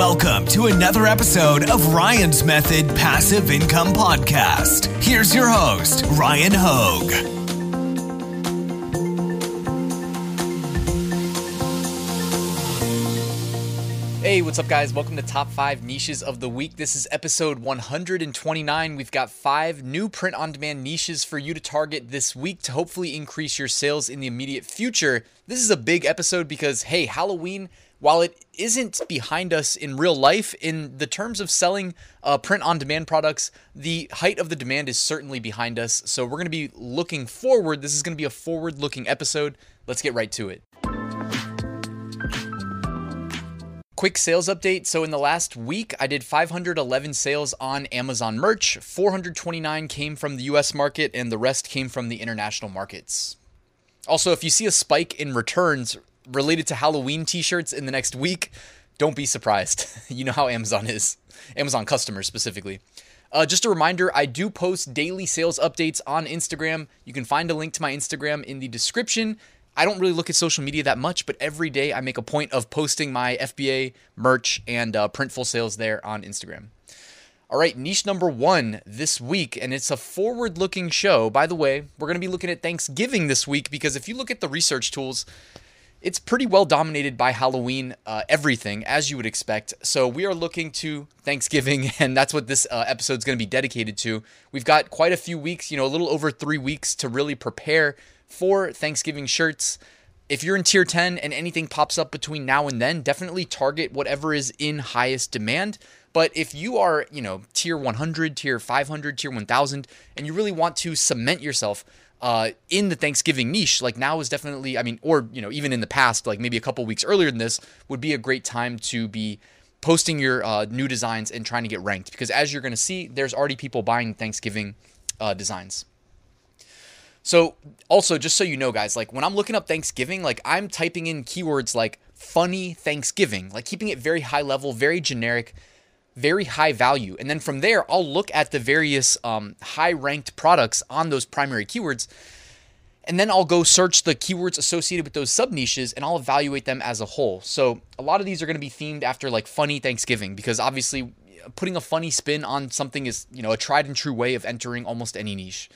Welcome to another episode of Ryan's Method Passive Income Podcast. Here's your host, Ryan Hogue. Hey, what's up guys? Welcome to Top 5 Niches of the Week. This is episode 129. We've got 5 new print-on-demand niches for you to target this week to hopefully increase your sales in the immediate future. This is a big episode because, hey, Halloween, while it isn't behind us in real life, in the terms of selling print-on-demand products, the height of the demand is certainly behind us. So we're going to be looking forward. This is going to be a forward-looking episode. Let's get right to it. Quick sales update. So in the last week, I did 511 sales on Amazon Merch. 429 came from the US market and the rest came from the international markets. Also, if you see a spike in returns related to Halloween t-shirts in the next week, don't be surprised. You know how Amazon is. Amazon customers specifically. Just a reminder, I do post daily sales updates on Instagram. You can find a link to my Instagram in the description. I don't really look at social media that much, but every day I make a point of posting my FBA merch and printful sales there on Instagram. All right, niche number 1 this week, and it's a forward-looking show. By the way, we're going to be looking at Thanksgiving this week because if you look at the research tools, it's pretty well dominated by Halloween everything, as you would expect. So we are looking to Thanksgiving, and that's what this episode is going to be dedicated to. We've got quite a few weeks, a little over 3 weeks to really prepare for Thanksgiving shirts. If you're in tier 10 and anything pops up between now and then, definitely target whatever is in highest demand. But if you are, tier 100, tier 500, tier 1000, and you really want to cement yourself in the Thanksgiving niche, like now is definitely, even in the past, like maybe a couple weeks earlier than this, would be a great time to be posting your new designs and trying to get ranked. Because as you're going to see, there's already people buying Thanksgiving designs. So also, just so you know, guys, like when I'm looking up Thanksgiving, like I'm typing in keywords like funny Thanksgiving, like keeping it very high level, very generic, very high value. And then from there, I'll look at the various high ranked products on those primary keywords. And then I'll go search the keywords associated with those sub niches and I'll evaluate them as a whole. So a lot of these are going to be themed after like funny Thanksgiving, because obviously putting a funny spin on something is, a tried and true way of entering almost any niche.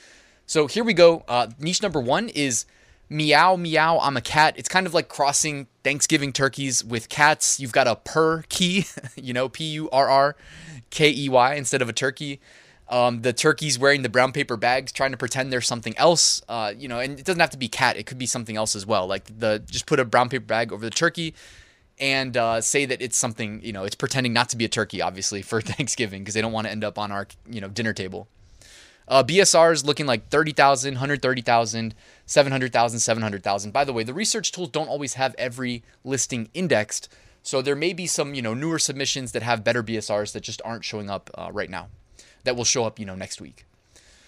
So here we go. Niche number 1 is meow, meow, I'm a cat. It's kind of like crossing Thanksgiving turkeys with cats. You've got a purr key, P-U-R-R-K-E-Y instead of a turkey. The turkey's wearing the brown paper bags, trying to pretend they're something else, and it doesn't have to be cat. It could be something else as well. Like just put a brown paper bag over the turkey and say that it's something, it's pretending not to be a turkey, obviously, for Thanksgiving because they don't want to end up on our, dinner table. BSRs looking like 30,000, 130,000, 700,000, 700,000. By the way, the research tools don't always have every listing indexed. So there may be some, newer submissions that have better BSRs that just aren't showing up right now that will show up, next week.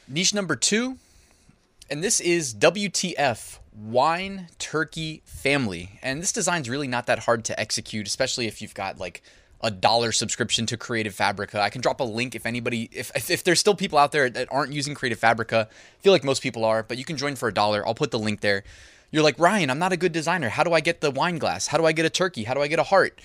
Niche number 2, and this is WTF, wine, turkey, family. And this design's really not that hard to execute, especially if you've got like a $1 subscription to Creative Fabrica. I can drop a link if anybody, if there's still people out there that aren't using Creative Fabrica. I feel like most people are, but you can join for $1. I'll put the link there. You're like, Ryan, I'm not a good designer. How do I get the wine glass? How do I get a turkey? How do I get a heart?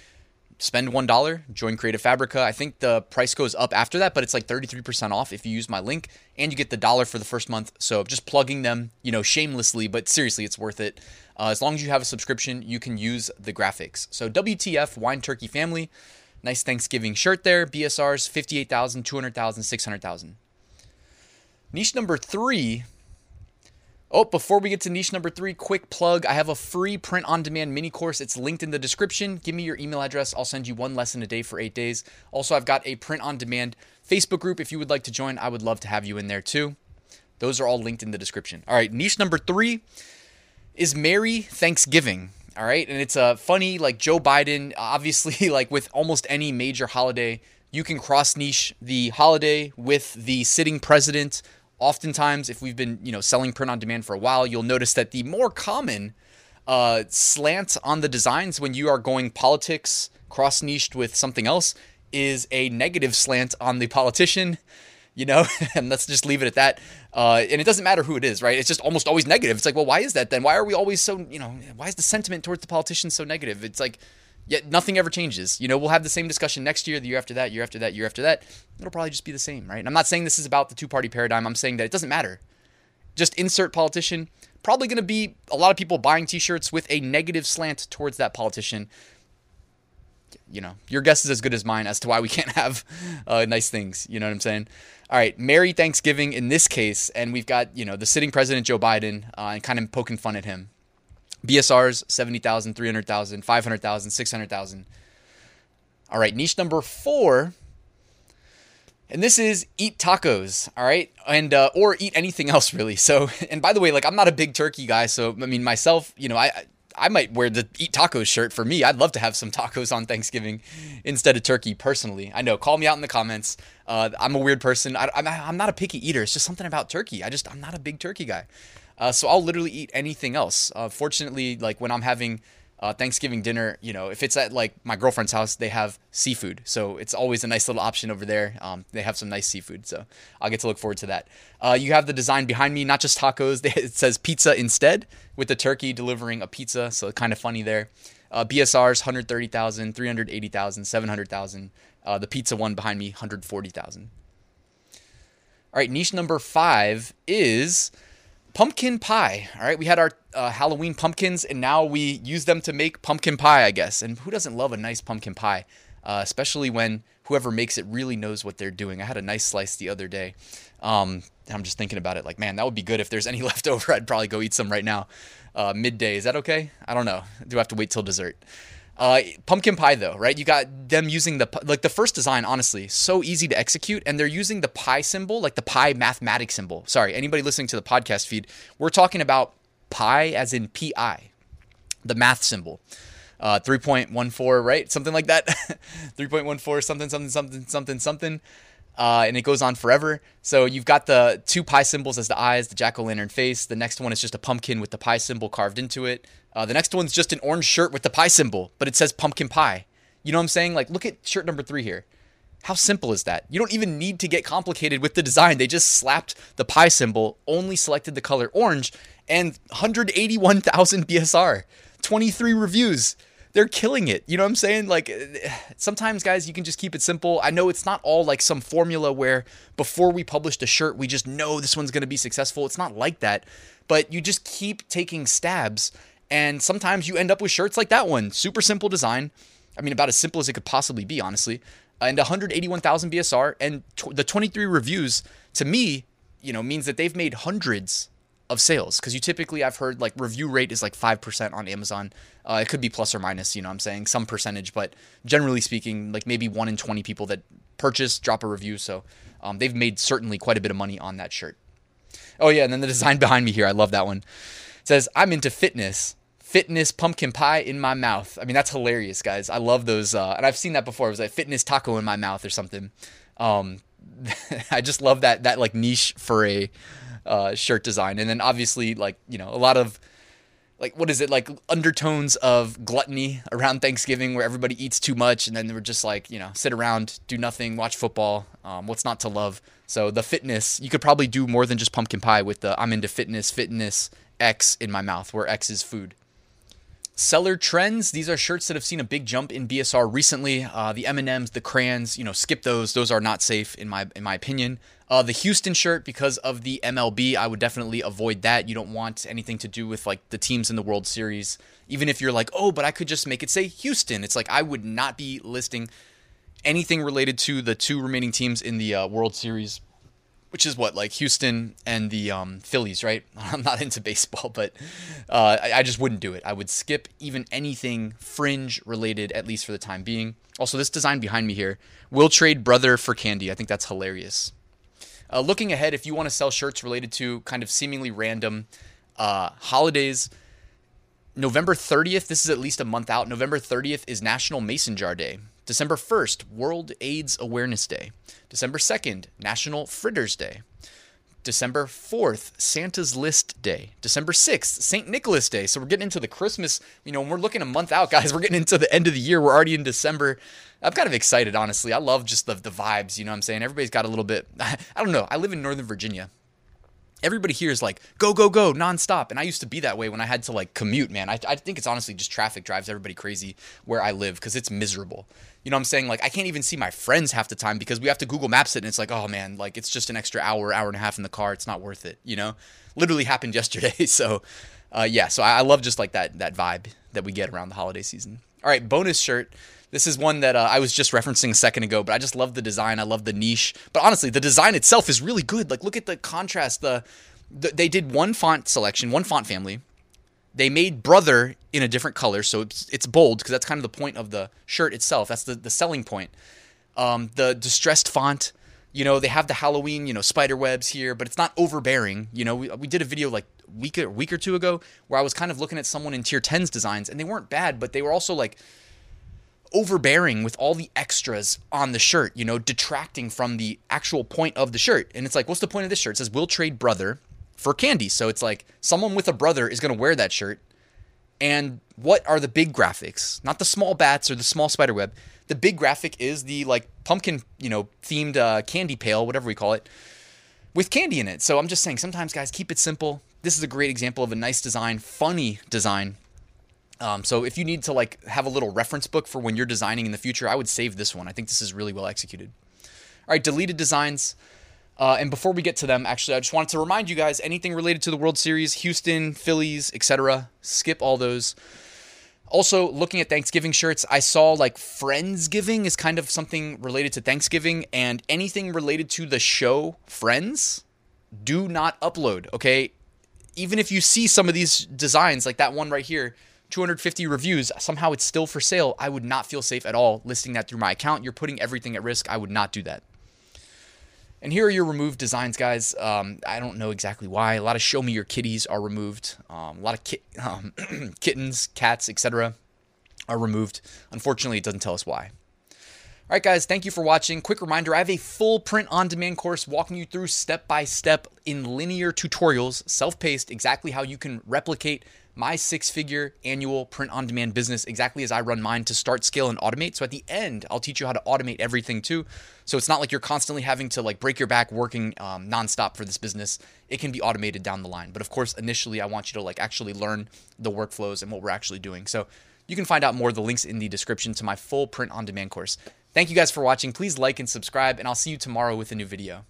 Spend $1, join Creative Fabrica. I think the price goes up after that, but it's like 33% off if you use my link, and you get the $1 for the first month. So just plugging them, shamelessly, but seriously, it's worth it. As long as you have a subscription, you can use the graphics. So WTF, wine, turkey, family. Nice Thanksgiving shirt there. BSRs, 58,000, 200,000, 600,000. Niche number 3. Oh, before we get to niche number 3, quick plug. I have a free print-on-demand mini course. It's linked in the description. Give me your email address. I'll send you one lesson a day for 8 days. Also, I've got a print-on-demand Facebook group. If you would like to join, I would love to have you in there too. Those are all linked in the description. All right, niche number 3 is Merry Thanksgiving. All right. And it's funny, like Joe Biden, obviously, like with almost any major holiday, you can cross niche the holiday with the sitting president. Oftentimes, if we've been, selling print on demand for a while, you'll notice that the more common slant on the designs when you are going politics cross niched with something else is a negative slant on the politician. And let's just leave it at that. And it doesn't matter who it is, right? It's just almost always negative. It's like, well, why is that then? Why are we always so, why is the sentiment towards the politician so negative? It's like, Yet nothing ever changes. You know, we'll have the same discussion next year, the year after that, year after that, year after that. It'll probably just be the same, right? And I'm not saying this is about the two-party paradigm. I'm saying that it doesn't matter. Just insert politician. Probably going to be a lot of people buying t-shirts with a negative slant towards that politician. You know, your guess is as good as mine as to why we can't have nice things. You know what I'm saying? All right. Merry Thanksgiving in this case. And we've got, you know, the sitting president, Joe Biden, and kind of poking fun at him. BSRs, 70,000, 300,000, 500,000, 600,000. All right. Niche number 4. And this is eat tacos, all right? And or eat anything else, really. So, and by the way, like, I'm not a big turkey guy. So, I mean, myself, you know, I might wear the eat tacos shirt for me. I'd love to have some tacos on Thanksgiving instead of turkey, personally. I know, call me out in the comments. I'm a weird person. I'm not a picky eater. It's just something about turkey. I'm not a big turkey guy. So I'll literally eat anything else. Fortunately, like, when I'm having Thanksgiving dinner, you know, if it's at like my girlfriend's house, they have seafood. So it's always a nice little option over there. They have some nice seafood. So I'll get to look forward to that. You have the design behind me, not just tacos. It says pizza instead, with the turkey delivering a pizza. So kind of funny there. BSRs, 130,000, 380,000, 700,000. The pizza one behind me, 140,000. All right. Niche number 5 is pumpkin pie. All right. We had our Halloween pumpkins, and now we use them to make pumpkin pie, I guess. And who doesn't love a nice pumpkin pie? Especially when whoever makes it really knows what they're doing. I had a nice slice the other day. I'm just thinking about it like, man, that would be good. If there's any left over, I'd probably go eat some right now. Midday. Is that okay? I don't know. Do I have to wait till dessert? Pumpkin pie though, right? You got them using the first design, honestly, so easy to execute. And they're using the pi symbol, like the pi mathematic symbol. Sorry, anybody listening to the podcast feed, we're talking about pi as in PI, the math symbol, 3.14, right? Something like that. 3.14, something. And it goes on forever. So you've got the 2 pi symbols as the eyes, the jack-o'-lantern face. The next one is just a pumpkin with the pi symbol carved into it. The next one's just an orange shirt with the pie symbol, but it says pumpkin pie. You know what I'm saying? Like, look at shirt number 3 here. How simple is that? You don't even need to get complicated with the design. They just slapped the pie symbol, only selected the color orange, and 181,000 BSR, 23 reviews. They're killing it. You know what I'm saying? Like, sometimes, guys, you can just keep it simple. I know it's not all like some formula where before we published a shirt, we just know this one's going to be successful. It's not like that, but you just keep taking stabs. And sometimes you end up with shirts like that one. Super simple design. I mean, about as simple as it could possibly be, honestly. And 181,000 BSR and the 23 reviews, to me, you know, means that they've made hundreds of sales, because you typically, I've heard, like, review rate is like 5% on Amazon. It could be plus or minus, you know what I'm saying, some percentage, but generally speaking, like maybe 1 in 20 people that purchase drop a review. So they've made certainly quite a bit of money on that shirt. Oh yeah, and then the design behind me here, I love that one. It says, I'm into fitness. Fitness pumpkin pie in my mouth. I mean, that's hilarious, guys. I love those. And I've seen that before. It was like fitness taco in my mouth or something. I just love that like niche for a shirt design. And then obviously, like, you know, a lot of like, what is it, like undertones of gluttony around Thanksgiving where everybody eats too much. And then they were just like, you know, sit around, do nothing, watch football. What's not to love? So the fitness, you could probably do more than just pumpkin pie with the I'm into fitness X in my mouth, where X is food. Seller trends. These are shirts that have seen a big jump in BSR recently. The M&Ms, the crayons, you know, skip those. Those are not safe in my opinion. The Houston shirt, because of the MLB, I would definitely avoid that. You don't want anything to do with like the teams in the World Series. Even if you're like, oh, but I could just make it say Houston. It's like, I would not be listing anything related to the 2 remaining teams in the World Series, which is what, like Houston and the Phillies, right? I'm not into baseball, but I just wouldn't do it. I would skip even anything fringe related, at least for the time being. Also, this design behind me here, will trade brother for candy. I think that's hilarious. Looking ahead, if you want to sell shirts related to kind of seemingly random holidays, November 30th, this is at least a month out. November 30th is National Mason Jar Day. December 1st, World AIDS Awareness Day. December 2nd, National Fritters Day. December 4th, Santa's List Day. December 6th, St. Nicholas Day. So we're getting into the Christmas, you know, and we're looking a month out, guys. We're getting into the end of the year. We're already in December. I'm kind of excited, honestly. I love just the vibes, you know what I'm saying? Everybody's got a little bit, I don't know. I live in Northern Virginia. everybody here is like, go, go, go, nonstop. And I used to be that way when I had to like commute, man. I think it's honestly just traffic drives everybody crazy where I live because it's miserable. You know what I'm saying? Like, I can't even see my friends half the time because we have to Google Maps it. And it's like, oh man, like it's just an extra hour, hour and a half in the car. It's not worth it. You know, literally happened yesterday. So yeah, so I love just like that vibe that we get around the holiday season. All right, bonus shirt. This is one that I was just referencing a second ago, but I just love the design. I love the niche. But honestly, the design itself is really good. Like, look at the contrast. They did one font selection, one font family. They made brother in a different color, so it's bold because that's kind of the point of the shirt itself. That's the selling point. The distressed font, you know, they have the Halloween, you know, spider webs here, but it's not overbearing. You know, we did a video like a week or two ago where I was kind of looking at someone in Tier 10's designs, and they weren't bad, but they were also like overbearing with all the extras on the shirt, you know, detracting from the actual point of the shirt. And it's like, what's the point of this shirt? It says, we'll trade brother for candy. So it's like someone with a brother is going to wear that shirt. And what are the big graphics? Not the small bats or the small spider web. The big graphic is the like pumpkin, you know, themed candy pail, whatever we call it, with candy in it. So I'm just saying, sometimes guys, keep it simple. This is a great example of a nice design, funny design. So if you need to like have a little reference book for when you're designing in the future, I would save this one. I think this is really well executed. All right, deleted designs. And before we get to them, actually, I just wanted to remind you guys, anything related to the World Series, Houston, Phillies, etc., skip all those. Also, looking at Thanksgiving shirts, I saw like Friendsgiving is kind of something related to Thanksgiving, and anything related to the show Friends, do not upload, okay? Even if you see some of these designs, like that one right here, 250 reviews, somehow it's still for sale, I would not feel safe at all listing that through my account. You're putting everything at risk. I would not do that. And here are your removed designs, guys. I don't know exactly why. A lot of show me your kitties are removed. A lot of kittens, cats, etc. are removed. Unfortunately, it doesn't tell us why. All right, guys, thank you for watching. Quick reminder, I have a full print-on-demand course walking you through step-by-step in linear tutorials, self-paced, exactly how you can replicate my six-figure annual print-on-demand business exactly as I run mine to start, scale, and automate. So at the end, I'll teach you how to automate everything too. So it's not like you're constantly having to like break your back working nonstop for this business. It can be automated down the line. But of course, initially, I want you to like actually learn the workflows and what we're actually doing. So you can find out more. The link's in the description to my full print-on-demand course. Thank you guys for watching. Please like and subscribe, and I'll see you tomorrow with a new video.